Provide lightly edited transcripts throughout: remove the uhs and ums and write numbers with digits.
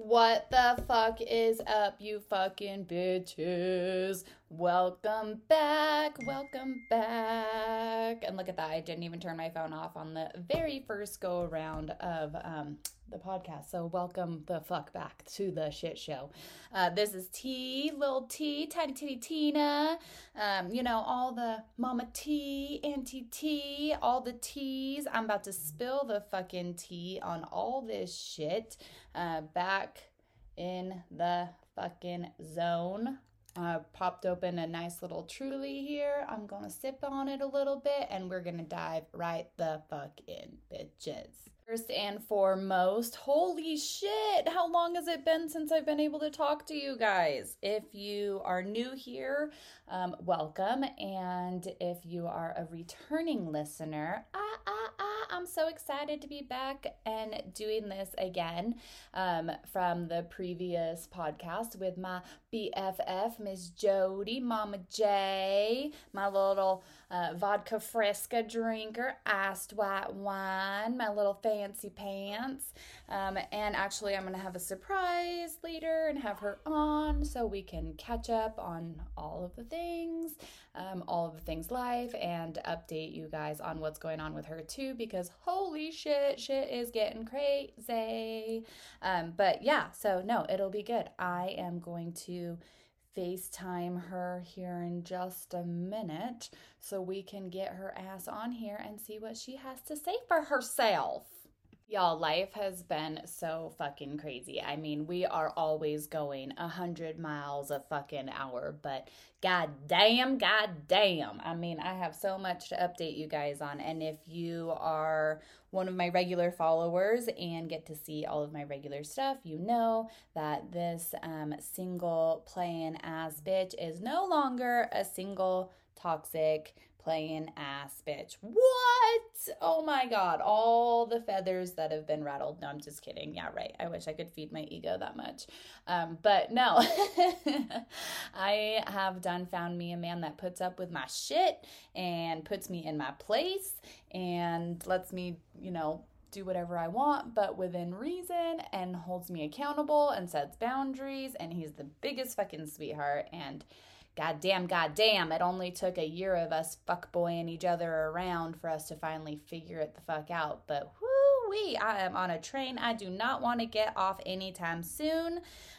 What the fuck is up, you fucking bitches? Welcome back, welcome back. And look at that, I didn't even turn my phone off on the very first go around of the podcast. So welcome the fuck back to the shit show. This is T, little T, tiny titty Tina, you know, all the mama T, auntie T, all the T's. I'm about to spill the fucking tea on all this shit. Back in the fucking zone. Popped open a nice little Truly here. I'm gonna sip on it a little bit and we're gonna dive right the fuck in, bitches. First and foremost, holy shit, how long has it been since I've been able to talk to you guys? If you are new here, welcome. And if you are a returning listener, I'm so excited to be back and doing this again from the previous podcast with my BFF, Miss Jody, Mama J, my little vodka fresca drinker, iced white wine, my little fancy pants, and actually I'm going to have a surprise later and have her on so we can catch up on all of the things live and update you guys on what's going on with her too, because holy shit, shit is getting crazy. But yeah, so no, it'll be good. I am going to FaceTime her here in just a minute so we can get her ass on here and see what she has to say for herself. Y'all, life has been so fucking crazy. I mean, we are always going 100 miles a fucking hour, but goddamn. I mean, I have so much to update you guys on, and if you are one of my regular followers and get to see all of my regular stuff, you know that this single playing ass bitch is no longer a single toxic playing ass bitch. What? Oh my God. All the feathers that have been rattled. No, I'm just kidding. Yeah, right. I wish I could feed my ego that much. But no, I have done found me a man that puts up with my shit and puts me in my place and lets me, you know, do whatever I want, but within reason, and holds me accountable and sets boundaries. And he's the biggest fucking sweetheart. And Goddamn, it only took a year of us fuckboying each other around for us to finally figure it the fuck out. But woo-wee, I am on a train. I do not want to get off anytime soon.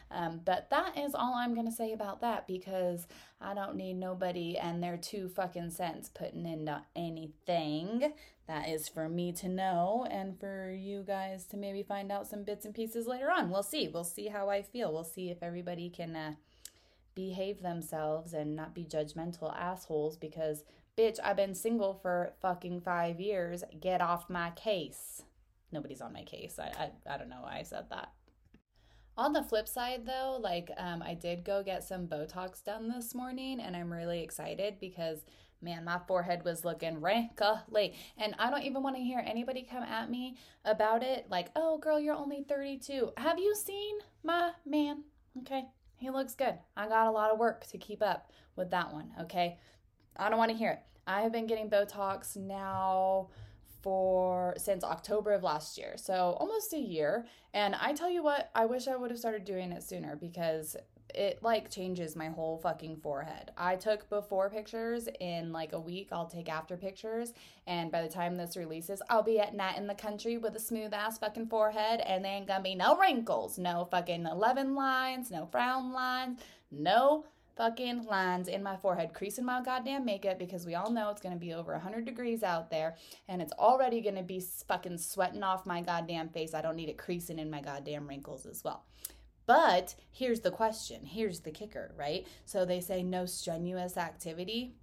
But that is all I'm going to say about that, because I don't need nobody and their 2 fucking cents putting into anything. That is for me to know and for you guys to maybe find out some bits and pieces later on. We'll see. We'll see how I feel. We'll see if everybody can behave themselves and not be judgmental assholes, because bitch, I've been single for fucking 5 years. Get off my case. Nobody's on my case. I don't know why I said that. On the flip side though, like I did go get some Botox done this morning and I'm really excited because man, my forehead was looking wrinkly, and I don't even want to hear anybody come at me about it like, oh girl, you're only 32. Have you seen my man? Okay. He looks good. I got a lot of work to keep up with that one, okay? I don't want to hear it. I have been getting Botox now since October of last year, so almost a year. And I tell you what, I wish I would have started doing it sooner, because it like changes my whole fucking forehead. I took before pictures. In like a week, I'll take after pictures. And by the time this releases, I'll be at Night in the Country with a smooth ass fucking forehead. And there ain't gonna be no wrinkles, no fucking 11 lines, no frown lines, no fucking lines in my forehead, creasing my goddamn makeup, because we all know it's going to be over 100 degrees out there, and it's already going to be fucking sweating off my goddamn face. I don't need it creasing in my goddamn wrinkles as well. But here's the question. Here's the kicker, right? So they say no strenuous activity.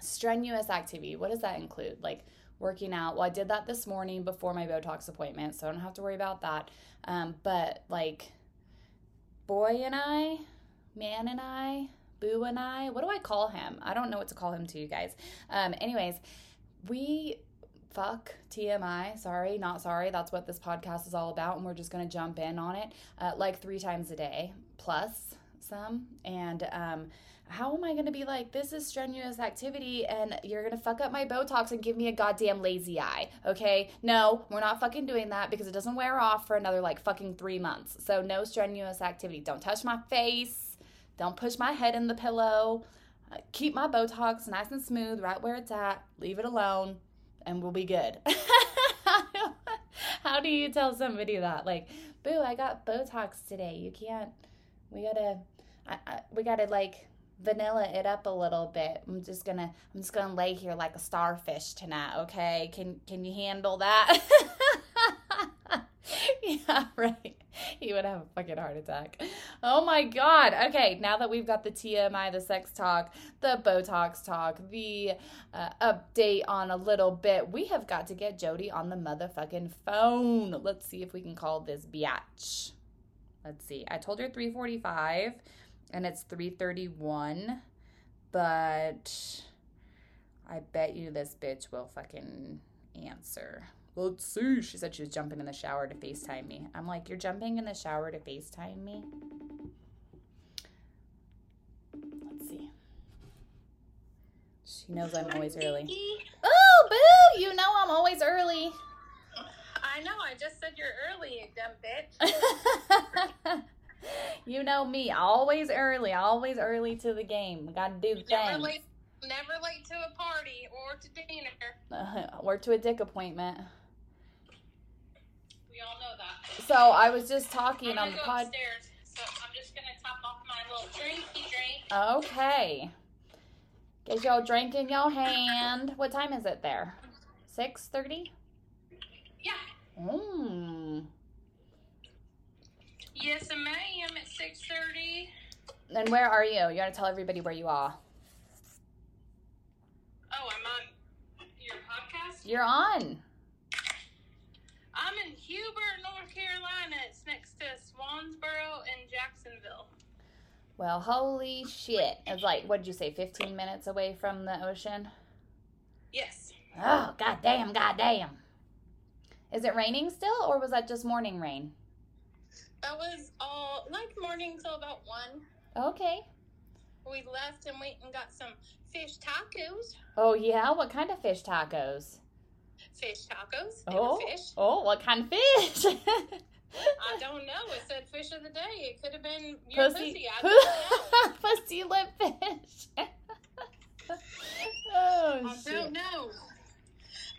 Strenuous activity, what does that include? Like working out. Well, I did that this morning before my Botox appointment, so I don't have to worry about that. But like boy and I, man and I, boo and I, what do I call him? I don't know what to call him to you guys. Anyways, fuck, TMI, sorry, not sorry, that's what this podcast is all about, and we're just going to jump in on it like 3 times a day, plus some, and how am I going to be like, this is strenuous activity and you're going to fuck up my Botox and give me a goddamn lazy eye, okay? No, we're not fucking doing that because it doesn't wear off for another like fucking 3 months. So no strenuous activity. Don't touch my face. Don't push my head in the pillow. Keep my Botox nice and smooth right where it's at. Leave it alone and we'll be good. How do you tell somebody that? Like, boo, I got Botox today. You can't, we gotta like vanilla it up a little bit. I'm just gonna lay here like a starfish tonight, okay? Can you handle that? Yeah, right. He would have a fucking heart attack. Oh my God. Okay, now that we've got the TMI, the sex talk, the Botox talk, the update on a little bit, we have got to get Jody on the motherfucking phone. Let's see if we can call this biatch. Let's see. I told her 3:45 and it's 3:31, but I bet you this bitch will fucking answer. Let's see. She said she was jumping in the shower to FaceTime me. I'm like, you're jumping in the shower to FaceTime me? Let's see. She knows I'm always early. Oh, boo! You know I'm always early. I know. I just said you're early, you dumb bitch. You know me. Always early to the game. We got to do the thing. Never late to a party or to dinner. Or to a dick appointment. We all know that. So I was just talking on the pod. Upstairs, so I'm just gonna top off my little drinky drink. Okay. Get your drink in your hand. What time is it there? 6:30. Yeah. Mmm. Yes, ma'am. At 6:30. And where are you? You gotta tell everybody where you are. Oh, I'm on your podcast. You're on. I'm in Hubert, North Carolina. It's next to Swansboro and Jacksonville. Well, holy shit. It's like, what did you say, 15 minutes away from the ocean? Yes. Oh, goddamn. Is it raining still, or was that just morning rain? That was all, like, morning till about 1. Okay. We left and went and got some fish tacos. Oh, yeah? What kind of fish tacos? Fish tacos. Oh, fish. Oh, what kind of fish? I don't know. It said fish of the day. It could have been your pussy. I don't know. Pussy lip fish. Oh, I shit. Don't know.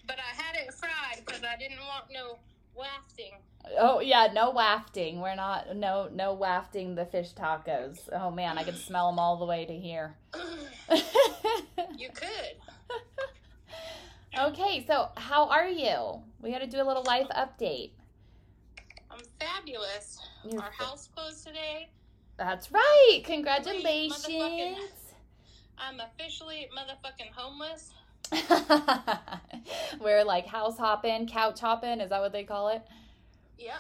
But I had it fried because I didn't want no wafting. Oh yeah, no wafting. We're not no wafting the fish tacos. Oh man, I could smell them all the way to here. You could. Okay, so how are you? We got to do a little life update. I'm fabulous. You're Our house closed today. That's right. Congratulations. I'm officially motherfucking homeless. We're like house hopping, couch hopping, is that what they call it? Yep.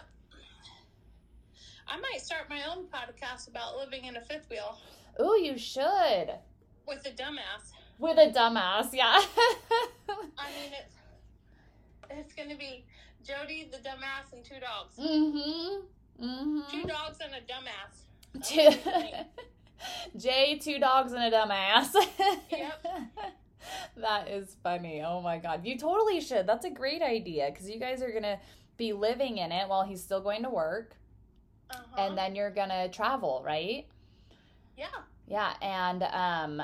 I might start my own podcast about living in a fifth wheel. Ooh, you should. With a dumbass, yeah. I mean, it's gonna be Jody, the dumbass, and 2 dogs. Mm-hmm. Mm-hmm. 2 dogs and a dumbass. Jay, 2 dogs and a dumbass. Yep. That is funny. Oh my God. You totally should. That's a great idea because you guys are going to be living in it while he's still going to work. Uh-huh. And then you're going to travel, right? Yeah. Yeah. And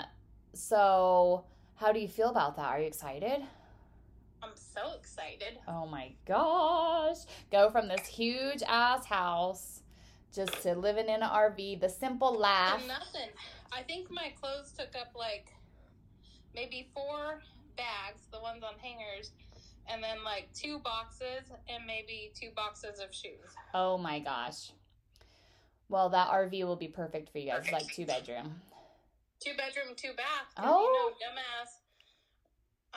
so how do you feel about that? Are you excited? I'm so excited. Oh my gosh. Go from this huge ass house just to living in an RV, the simple life. I'm nothing. I think my clothes took up like maybe 4 bags, the ones on hangers, and then like 2 boxes and maybe 2 boxes of shoes. Oh my gosh. Well, that RV will be perfect for you guys. It's like 2 bedroom. 2 bedroom, 2 bath. Oh. You know, dumbass.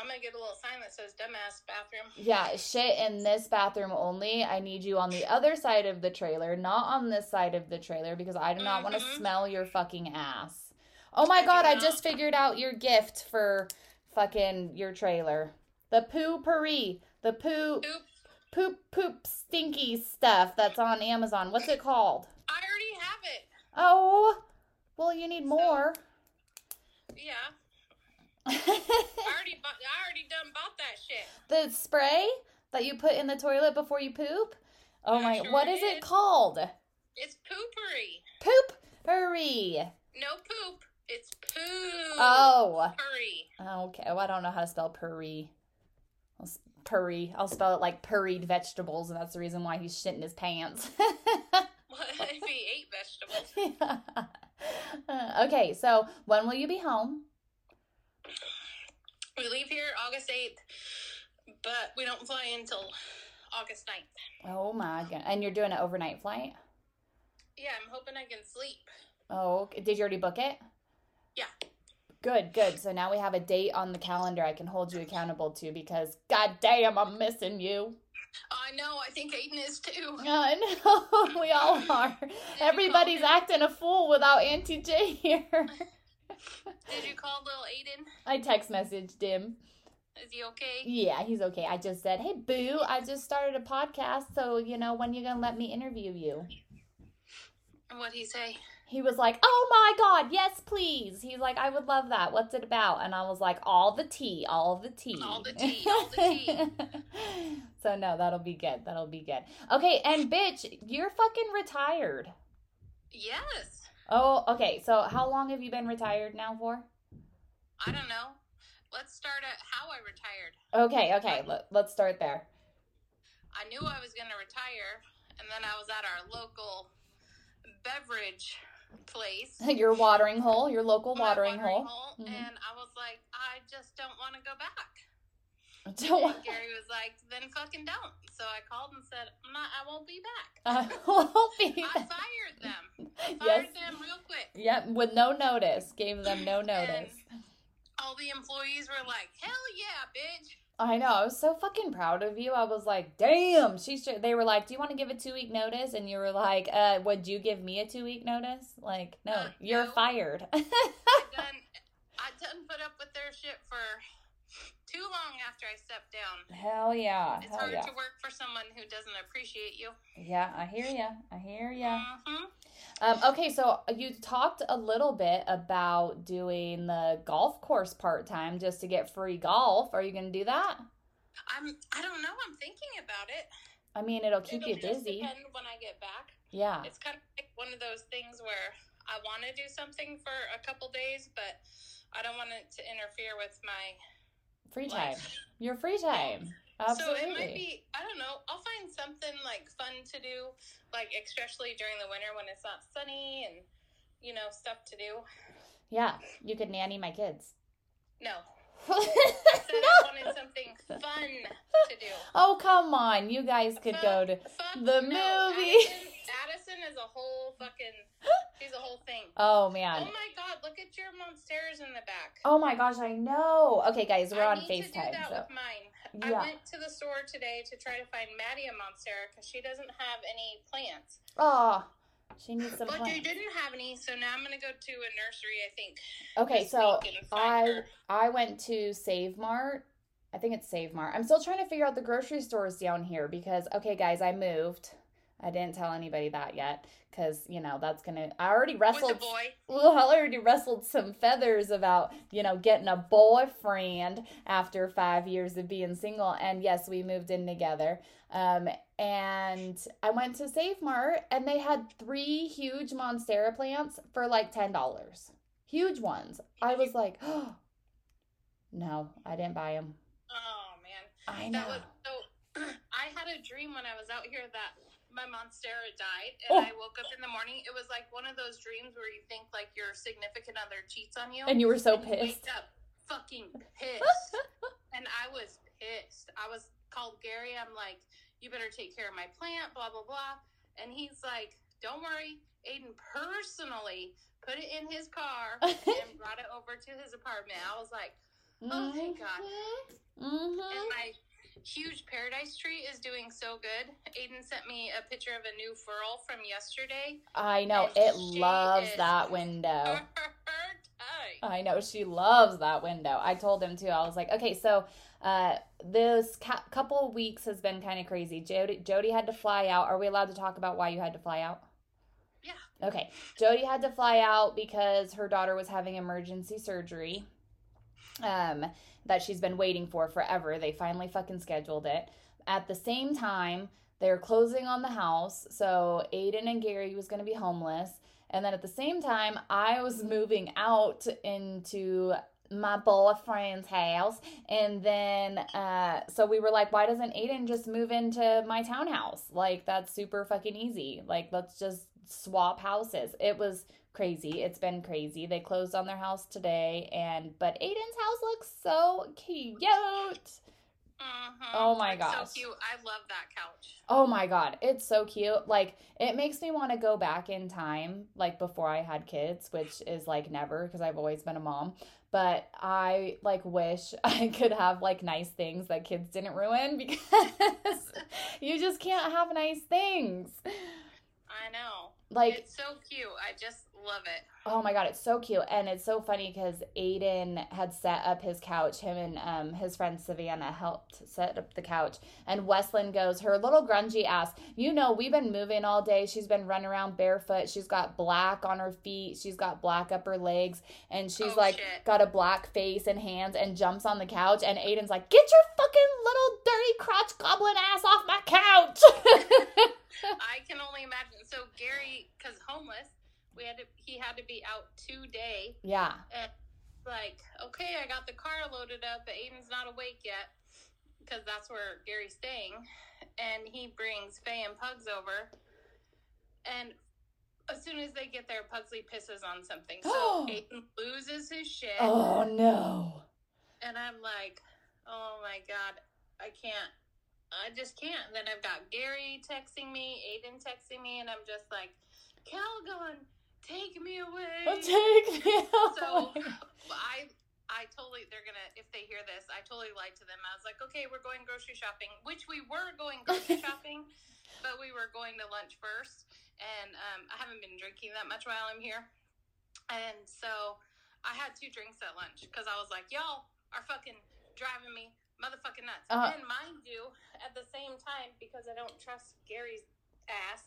I'm going to get a little sign that says dumbass bathroom. Yeah, shit in this bathroom only. I need you on the other side of the trailer, not on this side of the trailer, because I do not want to smell your fucking ass. Oh my God, I just figured out your gift for fucking your trailer. The Poo-Pourri. The poop stinky stuff that's on Amazon. What's it called? I already have it. Oh Well, you need more. Yeah. I already bought that shit. The spray that you put in the toilet before you poop? Oh my, sure, what is it called? It's Poo-Pourri. Poo-Pourri. No poop. It's poo. Oh. Purry. Okay. Well, I don't know how to spell purry. Purry. I'll spell it like purried vegetables, and that's the reason why he's shitting his pants. What if he ate vegetables? Yeah. Okay. So when will you be home? We leave here August 8th, but we don't fly until August 9th. Oh my God. And you're doing an overnight flight? Yeah. I'm hoping I can sleep. Oh, did you already book it? Yeah. Good, good. So now we have a date on the calendar I can hold you accountable to because, goddamn, I'm missing you. I know. I think Aiden is too. I know. We all are. Everybody's acting a fool without Auntie J here. Did you call little Aiden? I text messaged him. Is he okay? Yeah, he's okay. I just said, hey, boo, I just started a podcast, so, when you going to let me interview you? What'd he say? He was like, oh my God, yes, please. He's like, I would love that. What's it about? And I was like, all the tea. So, no, that'll be good. That'll be good. Okay, and bitch, you're fucking retired. Yes. Oh, okay. So, how long have you been retired now for? I don't know. Let's start at how I retired. Okay. Let's start there. I knew I was going to retire, and then I was at our local beverage place. Your watering hole, your local watering hole. Mm-hmm. And I was like, I just don't want to go back. And Gary was like, then fucking don't. So I called and said, I won't be back. I fired them. I fired them real quick. Yep, with no notice. Gave them no notice. And all the employees were like, hell yeah, bitch. I know. I was so fucking proud of you. I was like, damn. They were like, do you want to give a 2-week notice? And you were like, would you give me a 2-week notice? Like, no, you're fired. I done put up with their shit for too long after I stepped down. Hell yeah. It's hard to work for someone who doesn't appreciate you. Yeah, I hear ya. Mm-hmm. Okay, so you talked a little bit about doing the golf course part-time just to get free golf. Are you going to do that? I don't know. I'm thinking about it. I mean, it'll keep you busy. It'll just depend when I get back. Yeah. It's kind of like one of those things where I want to do something for a couple days, but I don't want it to interfere with my free time. Life. Your free time. Absolutely. So it might be, I don't know, I'll find something like fun to do, like especially during the winter when it's not sunny and, stuff to do. Yeah. You could nanny my kids. No. I said I wanted something fun to do. Oh, come on. You guys could go to the movie. Addison is a whole fucking, she's a whole thing. Oh, man. Oh, my God. Look at your Monstera's in the back. Oh, my gosh. I know. Okay, guys, we're on FaceTime. I need to do that with mine. Yeah. I went to the store today to try to find Maddie a Monstera because she doesn't have any plants. Oh, she needs some plants. But they didn't have any, so now I'm going to go to a nursery, I think. Okay, so I went to Save Mart. I think it's Save Mart. I'm still trying to figure out the grocery stores down here because, okay, guys, I moved. I didn't tell anybody that yet because, that's going to... I already wrestled some feathers about, getting a boyfriend after 5 years of being single. And, yes, we moved in together. And I went to Save Mart, and they had 3 huge Monstera plants for, like, $10. Huge ones. I was like, oh, no, I didn't buy them. Oh, man. I know. I had a dream when I was out here that... my Monstera died, and I woke up in the morning. It was like one of those dreams where you think like your significant other cheats on you, and you were so pissed. You wake up fucking pissed, and I was pissed. I was called Gary. I'm like, you better take care of my plant, blah blah blah. And he's like, don't worry. Aiden personally put it in his car and brought it over to his apartment. I was like, oh thank God. Mm-hmm. And my huge Paradise Tree is doing so good. Aiden sent me a picture of a new furl from yesterday. I know. It loves that window. I know. She loves that window. I told him, too. I was like, okay, so this couple weeks has been kind of crazy. Jody had to fly out. Are we allowed to talk about why you had to fly out? Yeah. Okay. Jody had to fly out because her daughter was having emergency surgery that she's been waiting for forever. They finally fucking scheduled it. At the same time, they're closing on the house. So Aiden and Gary was going to be homeless. And then at the same time, I was moving out into my boyfriend's house. And then, so we were like, why doesn't Aiden just move into my townhouse? Like, that's super fucking easy. Like, let's just swap houses. It was crazy. It's been crazy. They closed on their house today. But Aiden's house looks so cute. Mm-hmm. Oh my gosh. So cute. I love that couch. Oh my God. It's so cute. Like, it makes me want to go back in time, like before I had kids, which is like never because I've always been a mom. But I like wish I could have like nice things that kids didn't ruin because you just can't have nice things. I know. Like, it's so cute. I just love it. Oh my God, it's so cute. And it's so funny because Aiden had set up his couch. Him and his friend Savannah helped set up the couch. And Weslin goes, her little grungy ass, you know, we've been moving all day. She's been running around barefoot. She's got black on her feet. She's got black upper legs. And she's got a black face and hands and jumps on the couch. And Aiden's like, get your fucking little dirty crotch goblin ass off my couch. I can only imagine. So Gary, because homeless, he had to be out today. Yeah. And like, okay, I got the car loaded up, but Aiden's not awake yet because that's where Gary's staying. And he brings Faye and Pugs over. And as soon as they get there, Pugsley pisses on something. So Aiden loses his shit. Oh, no. And I'm like, oh, my God, I just can't. And then I've got Gary texting me, Aiden texting me, and I'm just like, Calgon, take me away. Take me away. So I totally, if they hear this, I totally lied to them. I was like, okay, we're going grocery shopping, which we were going grocery shopping, but we were going to lunch first. And I haven't been drinking that much while I'm here. And so I had 2 drinks at lunch because I was like, y'all are fucking driving me motherfucking nuts. And mind you, at the same time, because I don't trust Gary's ass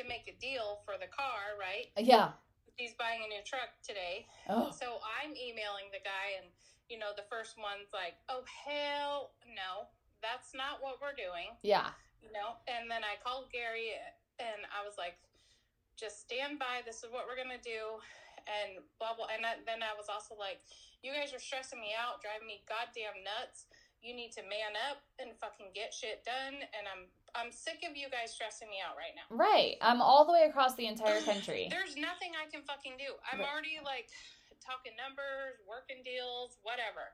to make a deal for the car, right? Yeah. He's buying a new truck today. Oh. So I'm emailing the guy, and, you know, the first one's like, oh, hell no. That's not what we're doing. Yeah. You know? And then I called Gary, and I was like, just stand by. This is what we're going to do. And blah, blah. And then I was also like, you guys are stressing me out, driving me goddamn nuts. You need to man up and fucking get shit done, and I'm sick of you guys stressing me out right now. Right. I'm all the way across the entire country. There's nothing I can fucking do. I'm already, like, talking numbers, working deals, whatever.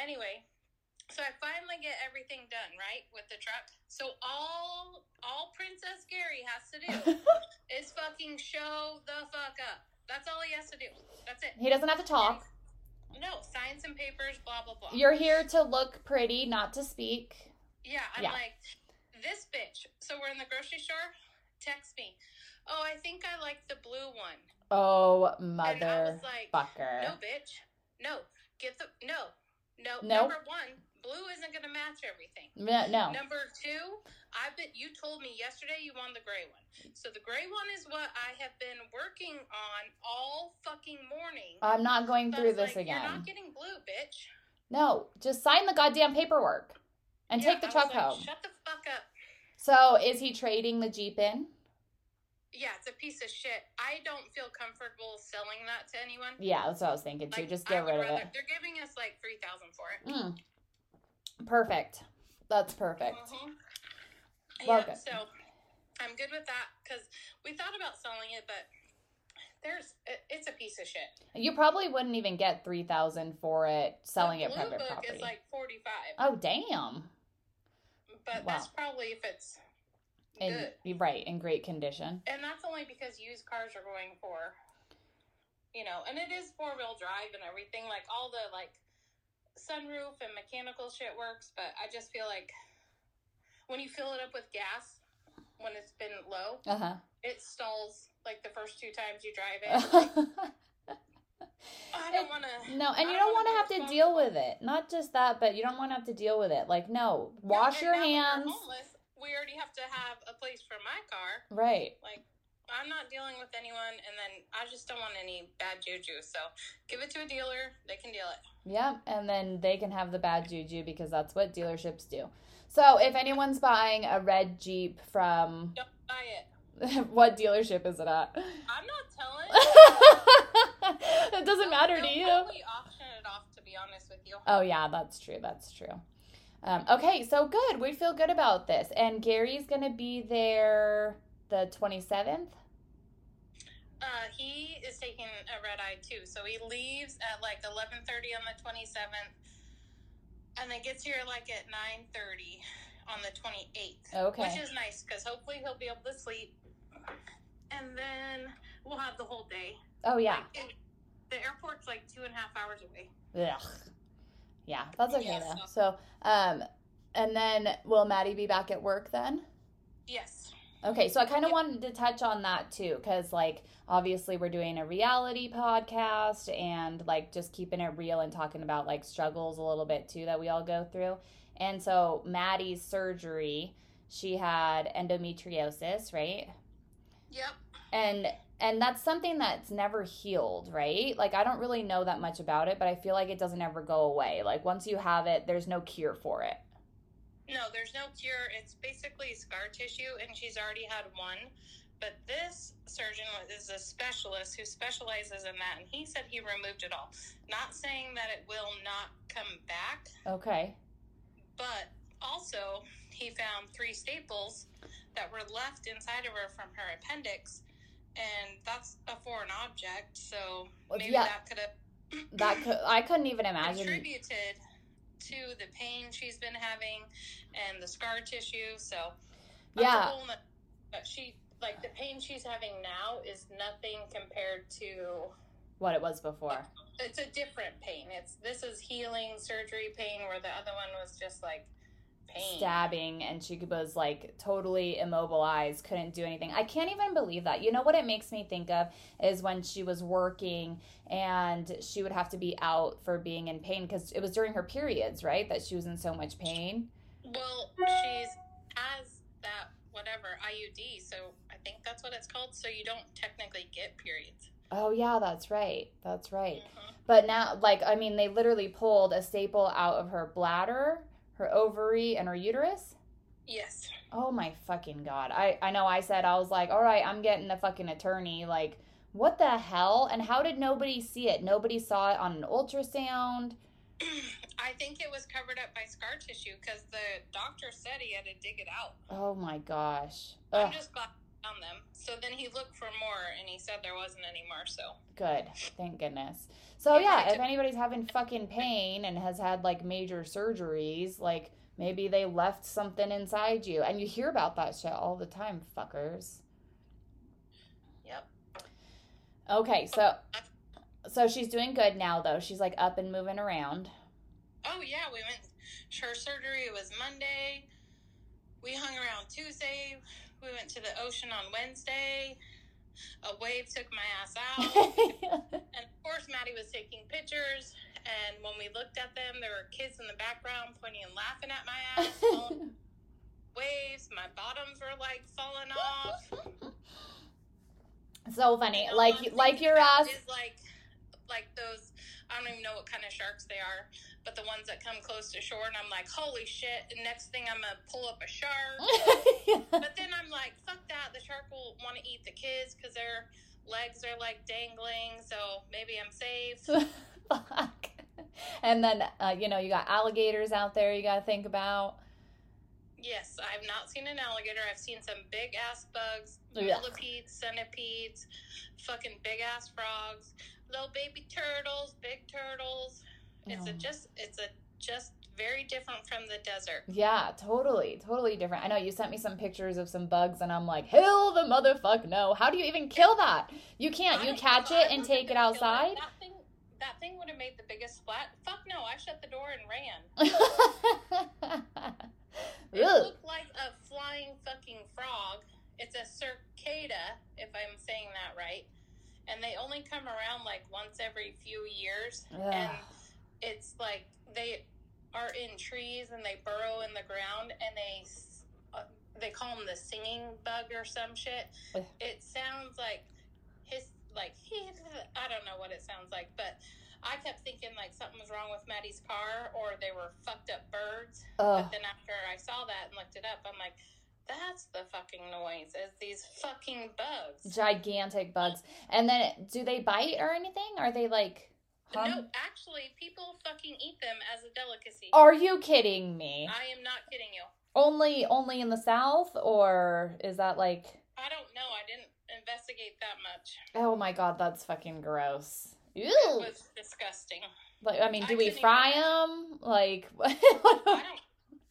Anyway, so I finally get everything done, right, with the truck. So all Princess Gary has to do is fucking show the fuck up. That's all he has to do. That's it. He doesn't have to talk. No, sign some papers, blah, blah, blah. You're here to look pretty, not to speak. Yeah, like, this bitch. So we're in the grocery store. Text me. Oh, I think I like the blue one. Oh, mother and I was like, fucker. No, bitch. No. Get the... No. Number 1, blue isn't going to match everything. No. Number 2, you told me yesterday you won the gray one. So the gray one is what I have been working on all fucking morning. I'm not going through this again. You're not getting blue, bitch. No, just sign the goddamn paperwork and take the truck home. Shut the fuck up. So is he trading the Jeep in? Yeah, it's a piece of shit. I don't feel comfortable selling that to anyone. Yeah, that's what I was thinking too. Like, just get rid of it. They're giving us like $3,000 for it. Mm. Perfect. That's perfect. Mm-hmm. Yeah, so I'm good with that because we thought about selling it, but it's a piece of shit. You probably wouldn't even get $3,000 for it selling it private property. The blue book is like $45,000. Oh, damn. But that's probably if it's good. Right, in great condition. And that's only because used cars are going for, you know, and it is 4-wheel drive and everything, like all the like sunroof and mechanical shit works, but I just feel like when you fill it up with gas, when it's been low, it stalls like the first 2 times you drive it. I don't want to. No, and you don't want to have to deal with it. Not just that, but you don't want to have to deal with it. Like, no, wash your hands. We already have to have a place for my car. Right. Like, I'm not dealing with anyone, and then I just don't want any bad juju. So give it to a dealer. They can deal it. Yeah, and then they can have the bad juju because that's what dealerships do. So if anyone's buying a red Jeep from... Don't buy it. What dealership is it at? I'm not telling. It doesn't matter to you. They'll probably auction it off, to be honest with you. Oh, yeah, that's true. That's true. Okay, so good. We feel good about this. And Gary's going to be there the 27th? He is taking a red-eye, too. So he leaves at, 11:30 on the 27th. And then gets here, at 9:30 on the 28th. Okay. Which is nice, because hopefully he'll be able to sleep. And then we'll have the whole day. Oh, yeah. The airport's, 2.5 hours away. Ugh. Yeah, that's okay, yeah, though. So, and then will Maddie be back at work then? Yes. Okay, so I kind of wanted to touch on that, too, because, obviously we're doing a reality podcast and, just keeping it real and talking about, struggles a little bit, too, that we all go through. And so Maddie's surgery, she had endometriosis, right? Yep. And that's something that's never healed, right? I don't really know that much about it, but I feel like it doesn't ever go away. Once you have it, there's no cure for it. No, there's no cure. It's basically scar tissue, and she's already had one. But this surgeon is a specialist who specializes in that, and he said he removed it all. Not saying that it will not come back. Okay. But also, he found 3 staples that were left inside of her from her appendix, and that's a foreign object, so maybe that could have... I couldn't even imagine... ...contributed to the pain she's been having and the scar tissue, so... Yeah. But she, the pain she's having now is nothing compared to... What it was before. It's a different pain. This is healing surgery pain, where the other one was just pain. Stabbing, and she was totally immobilized, couldn't do anything. I can't even believe that. You know what it makes me think of is when she was working and she would have to be out for being in pain, because it was during her periods, right, that she was in so much pain. Well, she has that whatever IUD, so I think that's what it's called, so you don't technically get periods. Oh, yeah, that's right. That's right. Mm-hmm. But now, they literally pulled a staple out of her bladder, her ovary, and her uterus? Yes. Oh, my fucking God. I know I was all right, I'm getting a fucking attorney. What the hell? And how did nobody see it? Nobody saw it on an ultrasound? I think it was covered up by scar tissue, because the doctor said he had to dig it out. Oh, my gosh. Ugh. I'm just glad. On them. So then he looked for more, and he said there wasn't any more, so. Good. Thank goodness. So, yeah, if anybody's having fucking pain and has had, major surgeries, maybe they left something inside you. And you hear about that shit all the time, fuckers. Yep. Okay, so she's doing good now, though. She's, up and moving around. Oh, yeah, we went. Her surgery was Monday. We hung around Tuesday. We went to the ocean on Wednesday. A wave took my ass out. And, of course, Maddie was taking pictures. And when we looked at them, there were kids in the background pointing and laughing at my ass. Waves. My bottoms were, falling off. So funny. You know, your ass. Is, those, I don't even know what kind of sharks they are, but the ones that come close to shore, and I'm holy shit, and next thing I'm going to pull up a shark. Yeah. But then I'm fuck that, the shark will want to eat the kids because their legs are dangling, so maybe I'm safe. Fuck. And then, you got alligators out there you got to think about. Yes, I've not seen an alligator. I've seen some big-ass bugs, millipedes, centipedes, fucking big-ass frogs, little baby turtles, big turtles. It's just very different from the desert. Yeah, totally, totally different. I know you sent me some pictures of some bugs, and I'm hell the motherfuck no. How do you even kill that? You can't. You catch it and take it outside? That thing would have made the biggest splat. Fuck no, I shut the door and ran. It looked like a flying fucking frog. It's a cicada, if I'm saying that right. And they only come around once every few years. Ugh. And it's they are in trees and they burrow in the ground, and they they call him the singing bug or some shit. It sounds like his, like, he, I don't know what it sounds like, but I kept thinking, like, something was wrong with Maddie's car or they were fucked up birds. But then after I saw that and looked it up, I'm like, that's the fucking noise, is these fucking bugs. Gigantic bugs. And then, do they bite or anything? Are they, like, No, actually, people fucking eat them as a delicacy. Are you kidding me? I am not kidding you. Only in the South, or is that, like... I don't know. I didn't investigate that much. Oh, my God. That's fucking gross. Ew. It was disgusting. Like, I mean, do we fry them? Like, what?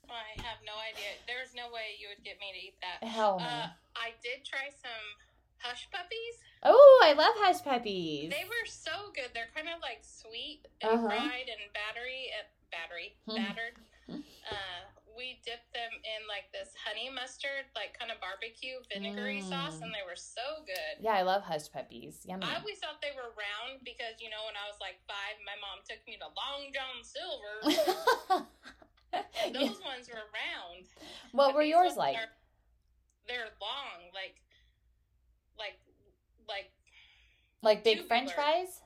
I have no idea. There's no way you would get me to eat that. Hell no. I did try some hush puppies. Oh, I love hush puppies. They were so good. They're kind of like sweet and fried and battered. We dipped them in like this honey mustard, like kind of barbecue vinegary sauce, and they were so good. Yeah, I love hush puppies. Yummy. I always thought they were round because, you know, when I was like 5, my mom took me to Long John Silver. And those ones were round. What were yours like? They're long, like big French fries?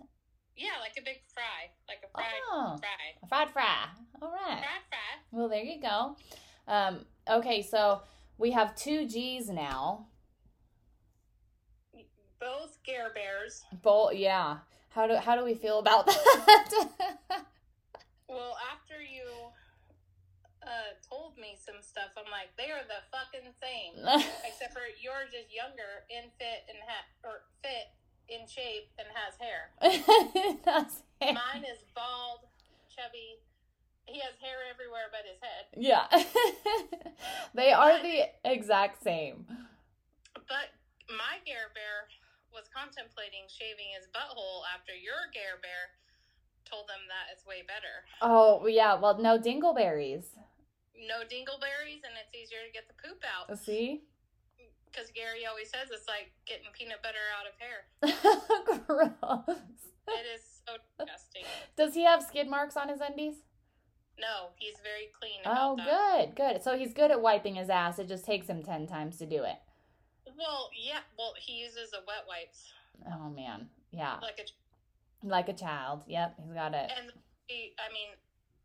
Yeah, like a big fry. Like a fried fry. A fried fry. All right. Fried fry. Well, there you go. Okay, so we have 2 G's now. Both Gare Bears. Both, yeah. How do we feel about that? Well, after you told me some stuff, I'm like, they are the fucking same. Except for yours is younger and fit in shape and has hair. That's hair. Mine is bald, chubby. He has hair everywhere but his head. Yeah. They are the exact same. But my Gare Bear was contemplating shaving his butthole after your Gare Bear told them that it's way better. Oh, yeah. Well, no dingleberries. No dingleberries, and it's easier to get the poop out. See? Because Gary always says it's like getting peanut butter out of hair. Gross. It is so disgusting. Does he have skid marks on his undies? No, he's very clean about that. Oh, good. So he's good at wiping his ass. It just takes him 10 times to do it. Well, yeah. Well, he uses the wet wipes. Oh, man. Yeah. Like a child. Yep, he's got it. And, I mean,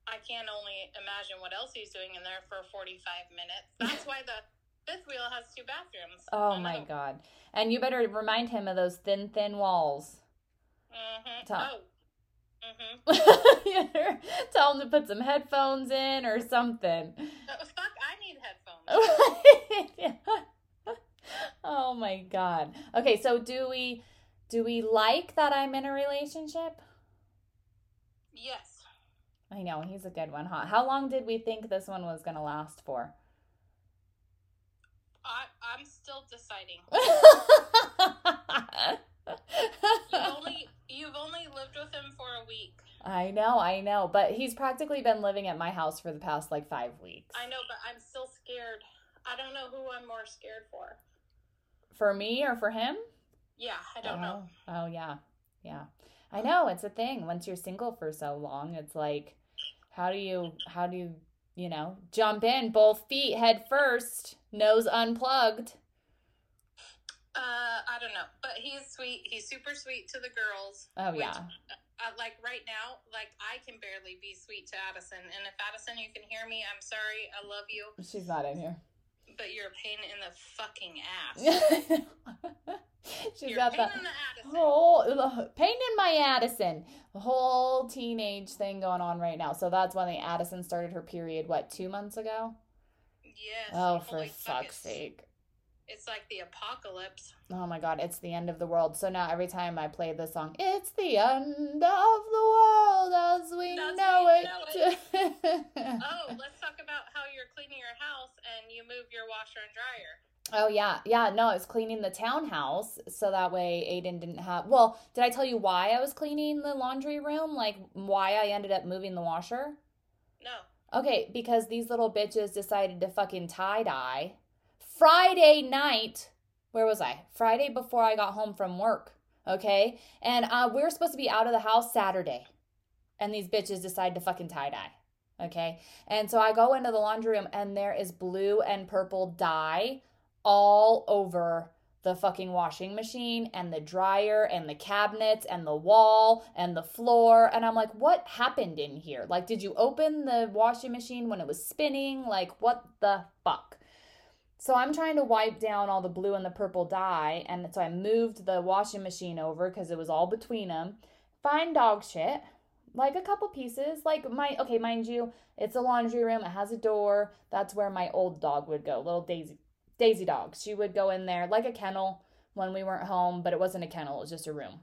I can only imagine what else he's doing in there for 45 minutes. That's why the fifth wheel has 2 bathrooms. Oh, my God. And you better remind him of those thin walls. Mm-hmm. Tell him to put some headphones in or something. Fuck, I need headphones. Yeah. Oh, my God. Okay, so do we like that I'm in a relationship? Yes. I know, he's a good one, huh? How long did we think this one was going to last for? I'm still deciding. You've only lived with him for a week. I know. But he's practically been living at my house for the past, like, 5 weeks. I know, but I'm still scared. I don't know who I'm more scared for. For me or for him? Yeah, I don't know. Oh, yeah. Yeah. I know, it's a thing. Once you're single for so long, it's like, how do you, you know, jump in both feet, head first, nose unplugged? I don't know, but he's sweet. He's super sweet to the girls. Oh, which, yeah. Like right now, like I can barely be sweet to Addison. And if Addison, you can hear me, I'm sorry. I love you. She's not in here. But you're a pain in the fucking ass. She's got that whole pain in my Addison. The whole teenage thing going on right now. So that's when the Addison started her period, what, 2 months ago? Yes. Oh, for fuck's sake. It's like the apocalypse. Oh, my God. It's the end of the world. So now every time I play this song, it's the end of the world as we know it. Oh, let's talk about how you're cleaning your house and you move your washer and dryer. Oh, yeah. Yeah, no, I was cleaning the townhouse so that way Aiden didn't have... Well, did I tell you why I was cleaning the laundry room? Like, why I ended up moving the washer? No. Okay, because these little bitches decided to fucking tie-dye. Friday night, where was I? Friday before I got home from work, okay? And we were supposed to be out of the house Saturday. And these bitches decided to fucking tie-dye. Okay. And so I go into the laundry room and there is blue and purple dye all over the fucking washing machine and the dryer and the cabinets and the wall and the floor. And I'm like, what happened in here? Like, did you open the washing machine when it was spinning? Like, what the fuck? So I'm trying to wipe down all the blue and the purple dye. And so I moved the washing machine over because it was all between them. Fine dog shit. Like a couple pieces, like mind you, it's a laundry room. It has a door. That's where my old dog would go, little Daisy dog. She would go in there like a kennel when we weren't home, but it wasn't a kennel. It was just a room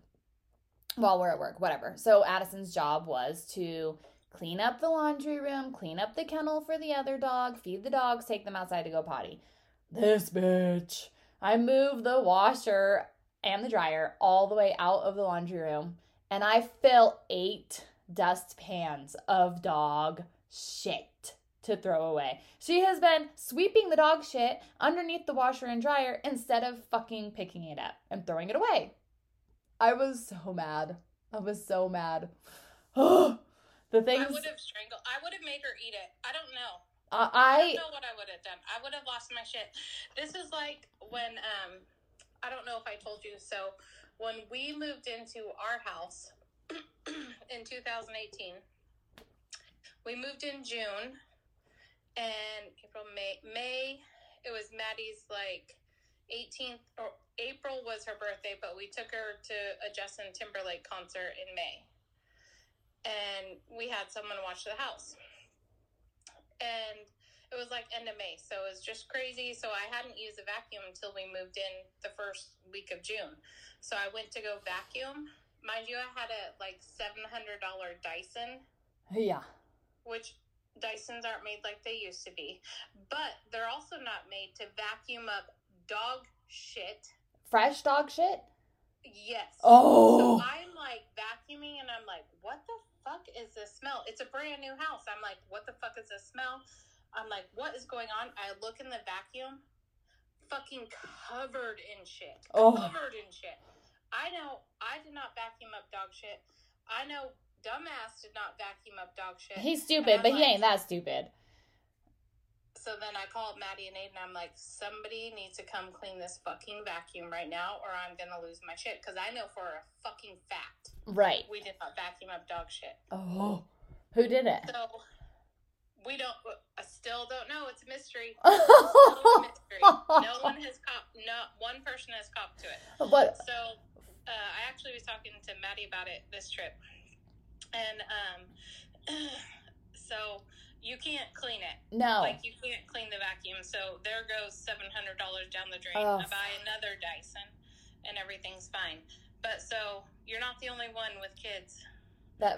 while we're at work, whatever. So Addison's job was to clean up the laundry room, clean up the kennel for the other dog, feed the dogs, take them outside to go potty. This bitch. I moved the washer and the dryer all the way out of the laundry room, and I fill 8 dustpans of dog shit to throw away. She has been sweeping the dog shit underneath the washer and dryer instead of fucking picking it up and throwing it away. I was so mad. The things I would have strangled. I would have made her eat it. I don't know. I don't know what I would have done. I would have lost my shit. This is like when I don't know if I told you, so when we moved into our house in 2018, we moved in June, and April, May, it was Maddie's, like, 18th, or April was her birthday, but we took her to a Justin Timberlake concert in May, and we had someone watch the house, and it was, like, end of May, so it was just crazy, so I hadn't used a vacuum until we moved in the first week of June, so I went to go vacuum. Mind you, I had a, like, $700 Dyson. Yeah. Which Dysons aren't made like they used to be. But they're also not made to vacuum up dog shit. Fresh dog shit? Yes. Oh. So I'm, like, vacuuming, and I'm like, what the fuck is this smell? It's a brand new house. I'm like, what the fuck is this smell? I'm like, what is going on? I look in the vacuum, fucking covered in shit. Oh. Covered in shit. I know I did not vacuum up dog shit. I know dumbass did not vacuum up dog shit. He's stupid, but like, he ain't that stupid. So then I called Maddie and Aiden. I'm like, somebody needs to come clean this fucking vacuum right now or I'm going to lose my shit. Because I know for a fucking fact. Right. We did not vacuum up dog shit. Oh. Who did it? So we don't, I still don't know. It's a mystery. It's a mystery. No one has copped, not one person has copped to it. But so, I actually was talking to Maddie about it this trip, and so you can't clean it. No, like you can't clean the vacuum. So there goes $700 down the drain. Oh. I buy another Dyson, and everything's fine. But so you're not the only one with kids. I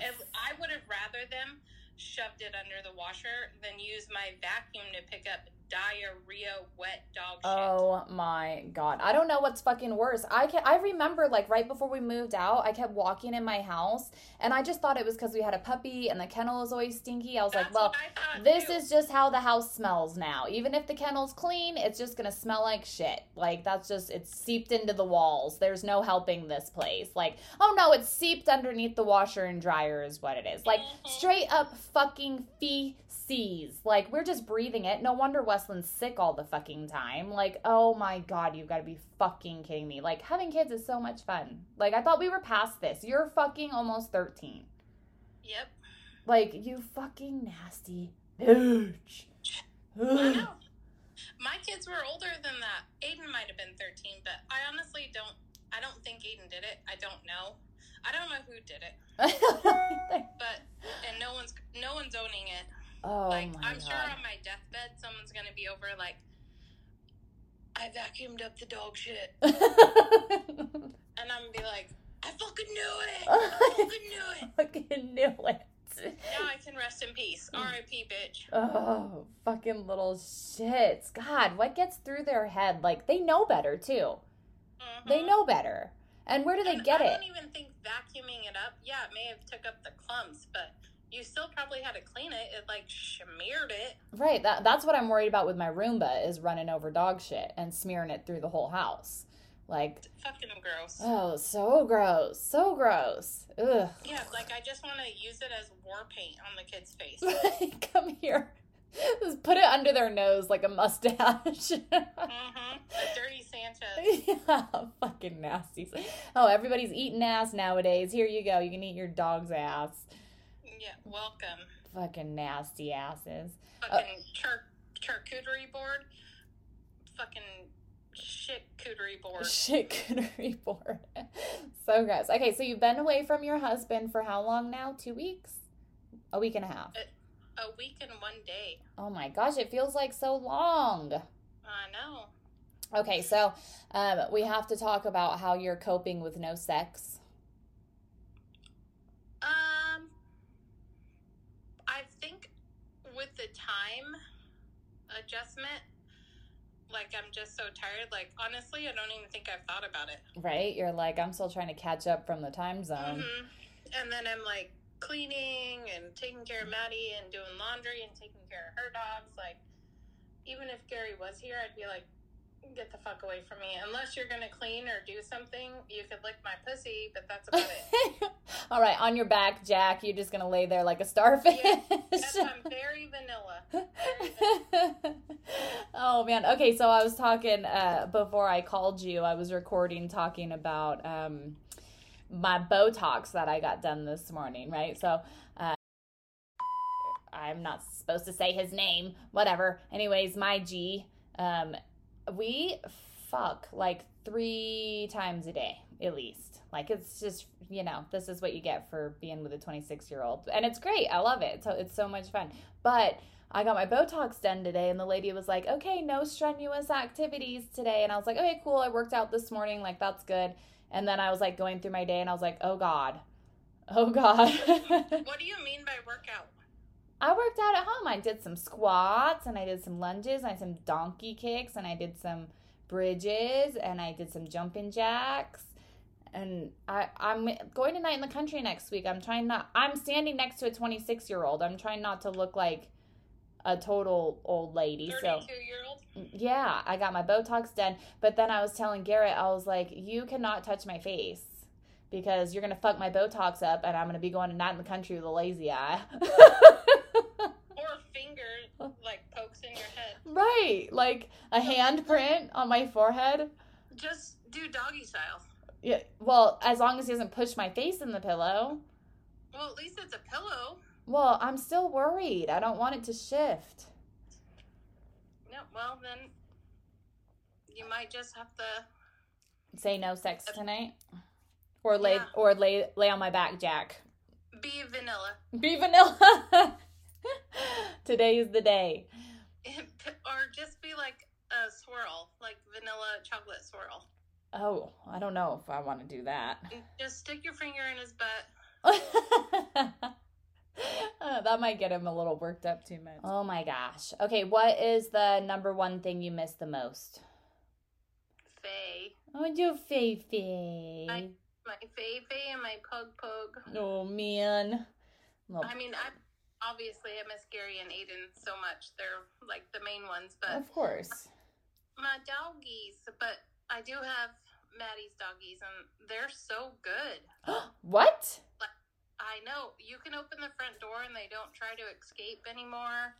would have rather them shoved it under the washer than use my vacuum to pick up diarrhea wet dog shit. Oh my god, I don't know what's fucking worse. I remember, like, right before we moved out, I kept walking in my house and I just thought it was because we had a puppy and the kennel is always stinky. I was like, well, this is just how the house smells now. Even if the kennel's clean, it's just gonna smell like shit. Like, that's just, it's seeped into the walls. There's no helping this place. Like, oh no, it's seeped underneath the washer and dryer is what it is. Like, straight up fucking feces. Like, we're just breathing it. No wonder Weslin's sick all the fucking time. Like, oh my god, you've got to be fucking kidding me. Like, having kids is so much fun. Like, I thought we were past this. You're fucking almost 13. Yep. Like, you fucking nasty bitch. I know. My kids were older than that. Aiden might have been 13, but I honestly don't think Aiden did it. I don't know. I don't know who did it. But, and no one's owning it. Oh, like, my I'm god. Sure on my deathbed, someone's going to be over, like, I vacuumed up the dog shit. And I'm going to be like, I fucking knew it. I fucking knew it. Now I can rest in peace. R.I.P., bitch. Oh, fucking little shits. God, what gets through their head? Like, they know better, too. Mm-hmm. They know better. And where do they get it? I don't even think vacuuming it up. Yeah, it may have took up the clumps, but you still probably had to clean it. It, like, smeared it. Right. That's what I'm worried about with my Roomba, is running over dog shit and smearing it through the whole house. Like, it's fucking gross. Oh, so gross. So gross. Ugh. Yeah, like I just want to use it as war paint on the kid's face. Come here. Just put it under their nose like a mustache. Mm-hmm. A dirty Sanchez. Yeah, fucking nasty. Oh, everybody's eating ass nowadays. Here you go. You can eat your dog's ass. Yeah, welcome. Fucking nasty asses. Fucking charcuterie board. Fucking shit-cootery board. Shit-cooterie board. So gross. Okay, so you've been away from your husband for how long now? 2 weeks? A week and a half. A week and 1 day. Oh, my gosh. It feels like so long. I know. Okay, so we have to talk about how you're coping with no sex. I think with the time adjustment, like, I'm just so tired. Like, honestly, I don't even think I've thought about it. Right? You're like, I'm still trying to catch up from the time zone. Mm-hmm. And then I'm, like, cleaning and taking care of Maddie and doing laundry and taking care of her dogs. Like, even if Gary was here, I'd be like, get the fuck away from me. Unless you're going to clean or do something, you could lick my pussy, but that's about it. All right, on your back, Jack, you're just going to lay there like a starfish. Yeah, that's, I'm very vanilla. Very vanilla. Oh, man. Okay, so I was talking before I called you. I was recording talking about my Botox that I got done this morning, right? So I'm not supposed to say his name. Whatever. Anyways, my G, we fuck like 3 times a day, at least. Like, it's just, you know, this is what you get for being with a 26-year-old. And it's great. I love it. So it's so much fun. But I got my Botox done today, and the lady was like, okay, no strenuous activities today. And I was like, okay, cool. I worked out this morning. Like, that's good. And then I was, like, going through my day, and I was like, oh, God. Oh, God. What do you mean by workout? I worked out at home. I did some squats, and I did some lunges, and I did some donkey kicks, and I did some bridges, and I did some jumping jacks. And I'm going to Night in the Country next week. I'm standing next to a 26-year-old. I'm trying not to look like a total old lady. 32-year-old? So, yeah, I got my Botox done. But then I was telling Garrett, I was like, you cannot touch my face because you're going to fuck my Botox up and I'm going to be going to Night in the Country with a lazy eye. Or finger, like, pokes in your head. Right. Like a handprint on my forehead. Just do doggy style. Yeah. Well, as long as he doesn't push my face in the pillow. Well, at least it's a pillow. Well, I'm still worried. I don't want it to shift. No, well, then you might just have to say no sex tonight, or lay, yeah, or lay on my back, Jack. Be vanilla. Be vanilla. Today is the day. Or just be like a swirl, like vanilla chocolate swirl. Oh, I don't know if I want to do that. Just stick your finger in his butt. That might get him a little worked up too much. Oh, my gosh. Okay, what is the number one thing you miss the most? Faye. Oh, your Faye. My Faye and my Pug. Oh, man. Well, I mean, obviously, I miss Gary and Aiden so much. They're, like, the main ones. But of course. My doggies. But I do have Maddie's doggies, and they're so good. What? Like, I know. You can open the front door and they don't try to escape anymore.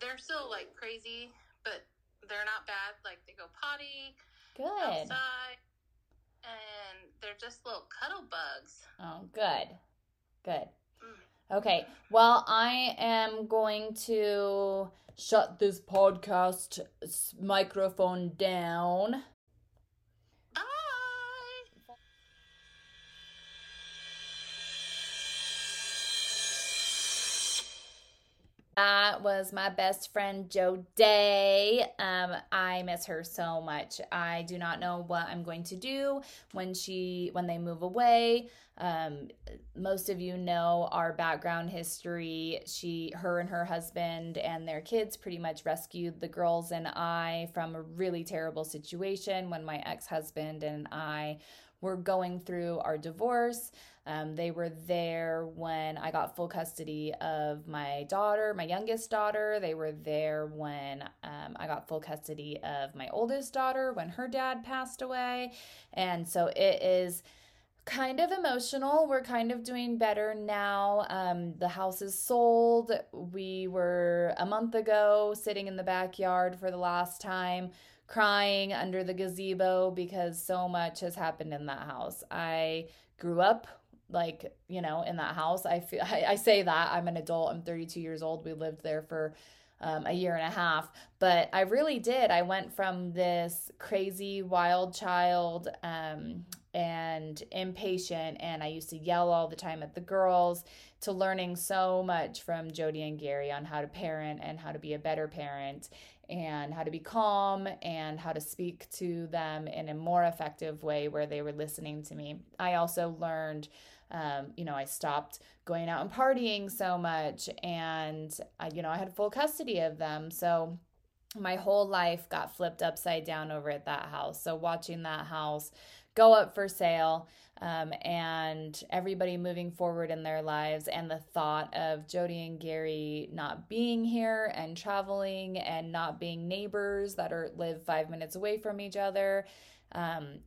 They're still, like, crazy, but they're not bad. Like, they go potty. Good. Outside. And they're just little cuddle bugs. Oh, good. Good. Mm. Okay. Well, I am going to shut this podcast microphone down. That was my best friend, Jody. I miss her so much. I do not know what I'm going to do when they move away. Most of you know our background history. Her and her husband and their kids pretty much rescued the girls and I from a really terrible situation when my ex-husband and I We're going through our divorce. They were there when I got full custody of my daughter, my youngest daughter. They were there when I got full custody of my oldest daughter when her dad passed away. And so it is kind of emotional. We're kind of doing better now. The house is sold. We were a month ago sitting in the backyard for the last time, crying under the gazebo because so much has happened in that house. I grew up like, you know, in that house. I say that I'm an adult. I'm 32 years old. We lived there for a year and a half, but I really did. I went from this crazy wild child, and impatient, and I used to yell all the time at the girls, to learning so much from Jody and Gary on how to parent and how to be a better parent and how to be calm and how to speak to them in a more effective way where they were listening to me. I also learned, I stopped going out and partying so much, and I had full custody of them. So my whole life got flipped upside down over at that house. So watching that house go up for sale, and everybody moving forward in their lives, and the thought of Jody and Gary not being here and traveling and not being neighbors that live 5 minutes away from each other.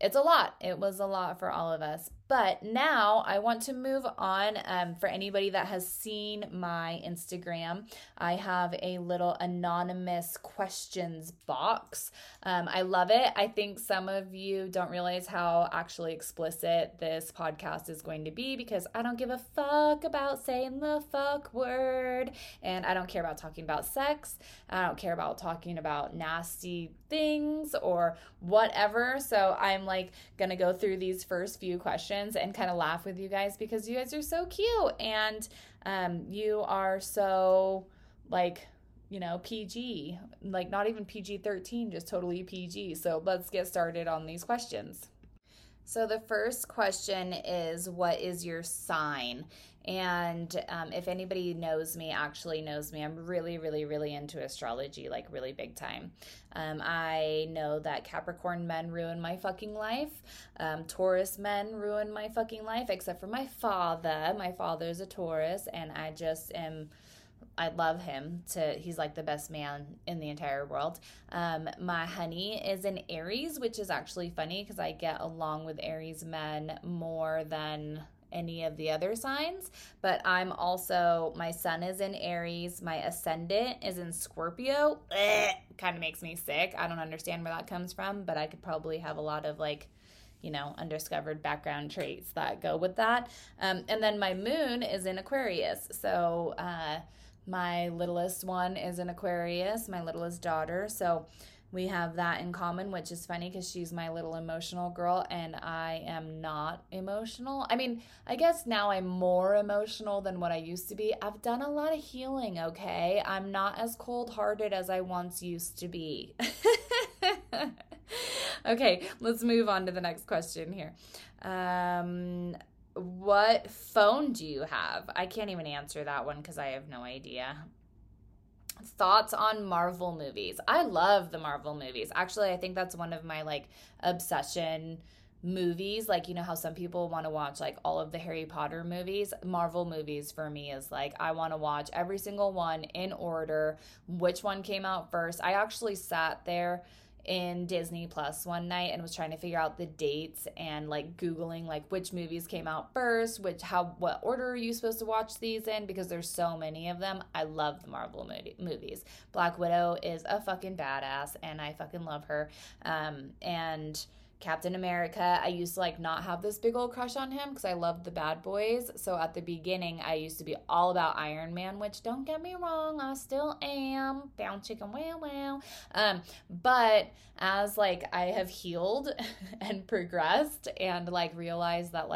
It's a lot. It was a lot for all of us. But now I want to move on. For anybody that has seen my Instagram, I have a little anonymous questions box. I love it. I think some of you don't realize how actually explicit this podcast is going to be because I don't give a fuck about saying the fuck word. And I don't care about talking about sex. I don't care about talking about nasty things or whatever. So I'm going to go through these first few questions and kind of laugh with you guys because you guys are so cute, and you are so PG, not even PG-13, just totally PG. So let's get started on these questions. So the first question is, what is your sign? And if anybody knows me, I'm really, really, really into astrology, really big time. I know that Capricorn men ruin my fucking life. Taurus men ruin my fucking life, except for my father. My father's a Taurus, and I love him. He's the best man in the entire world. My honey is an Aries, which is actually funny because I get along with Aries men more than any of the other signs, but my sun is in Aries. My ascendant is in Scorpio. Kind of makes me sick. I don't understand where that comes from, but I could probably have a lot of undiscovered background traits that go with that. And then my moon is in Aquarius. So, my littlest one is an Aquarius, my littlest daughter. So we have that in common, which is funny because she's my little emotional girl and I am not emotional. I mean, I guess now I'm more emotional than what I used to be. I've done a lot of healing, okay? I'm not as cold-hearted as I once used to be. Okay, let's move on to the next question here. What phone do you have? I can't even answer that one because I have no idea. Thoughts on Marvel movies. I love the Marvel movies. Actually, I think that's one of my obsession movies. How some people want to watch all of the Harry Potter movies. Marvel movies for me is I want to watch every single one in order. Which one came out first? I actually sat there in Disney Plus one night and was trying to figure out the dates and Googling which movies came out first, what order are you supposed to watch these in, because there's so many of them. I love the Marvel movies. Black Widow is a fucking badass and I fucking love her. And Captain America, I used to not have this big old crush on him because I loved the bad boys. So at the beginning, I used to be all about Iron Man, which don't get me wrong, I still am. Bound chicken, wow, wow. But as I have healed and progressed and realized that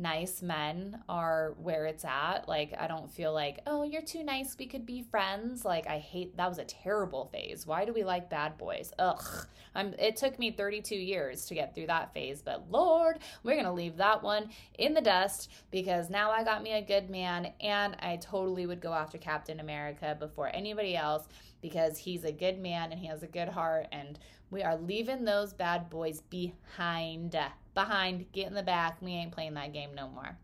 nice men are where it's at. I don't feel oh, you're too nice, we could be friends. I hate, that was a terrible phase. Why do we like bad boys? Ugh. It took me 32 years to get through that phase, but Lord, we're going to leave that one in the dust because now I got me a good man and I totally would go after Captain America before anybody else. because he's a good man and he has a good heart, and we are leaving those bad boys behind. Get in the back. We ain't playing that game no more.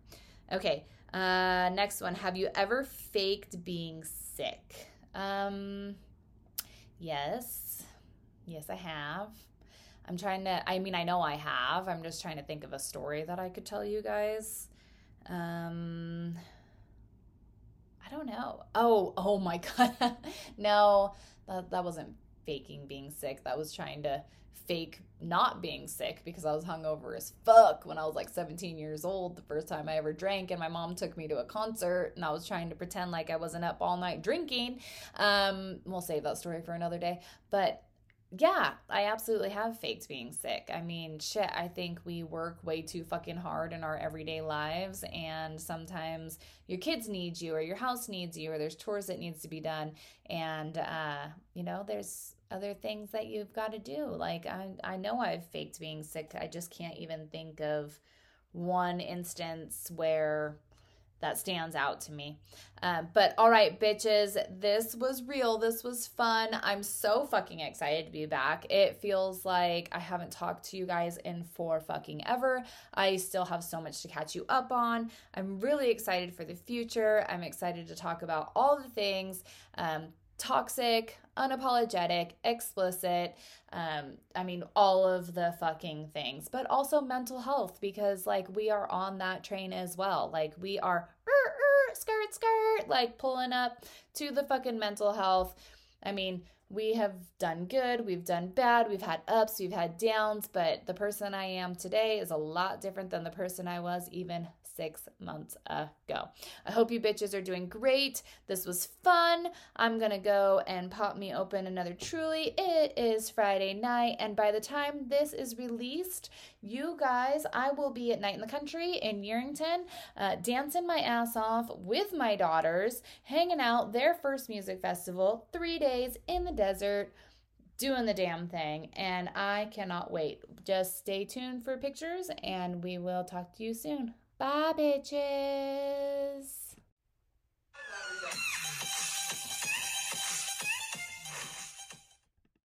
Okay, next one. Have you ever faked being sick? Yes. Yes, I have. I'm trying to, I mean, I know I have. I'm just trying to think of a story that I could tell you guys. I don't know. Oh my God. No, that wasn't faking being sick. That was trying to fake not being sick because I was hungover as fuck when I was like 17 years old, the first time I ever drank, and my mom took me to a concert and I was trying to pretend like I wasn't up all night drinking. We'll save that story for another day. But yeah, I absolutely have faked being sick. I mean, shit, I think we work way too fucking hard in our everyday lives, and sometimes your kids need you or your house needs you or there's chores that needs to be done, and, you know, there's other things that you've got to do. Like, I know I've faked being sick. I just can't even think of one instance where that stands out to me. But all right, bitches, this was real. This was fun. I'm so fucking excited to be back. It feels like I haven't talked to you guys in for fucking ever. I still have so much to catch you up on. I'm really excited for the future. I'm excited to talk about all the things, toxic, unapologetic, explicit, I mean, all of the fucking things, but also mental health, because like we are on that train as well. Like we are skirt, like pulling up to the fucking mental health. I mean, we have done good, we've done bad, we've had ups, we've had downs, but the person I am today is a lot different than the person I was even 6 months ago. I hope you bitches are doing great. This was fun. I'm going to go and pop me open another Truly. It is Friday night, and by the time this is released, you guys, I will be at Night in the Country in Earrington, dancing my ass off with my daughters, hanging out, their first music festival, 3 days in the desert, doing the damn thing, and I cannot wait. Just stay tuned for pictures, and we will talk to you soon. Bye, bitches.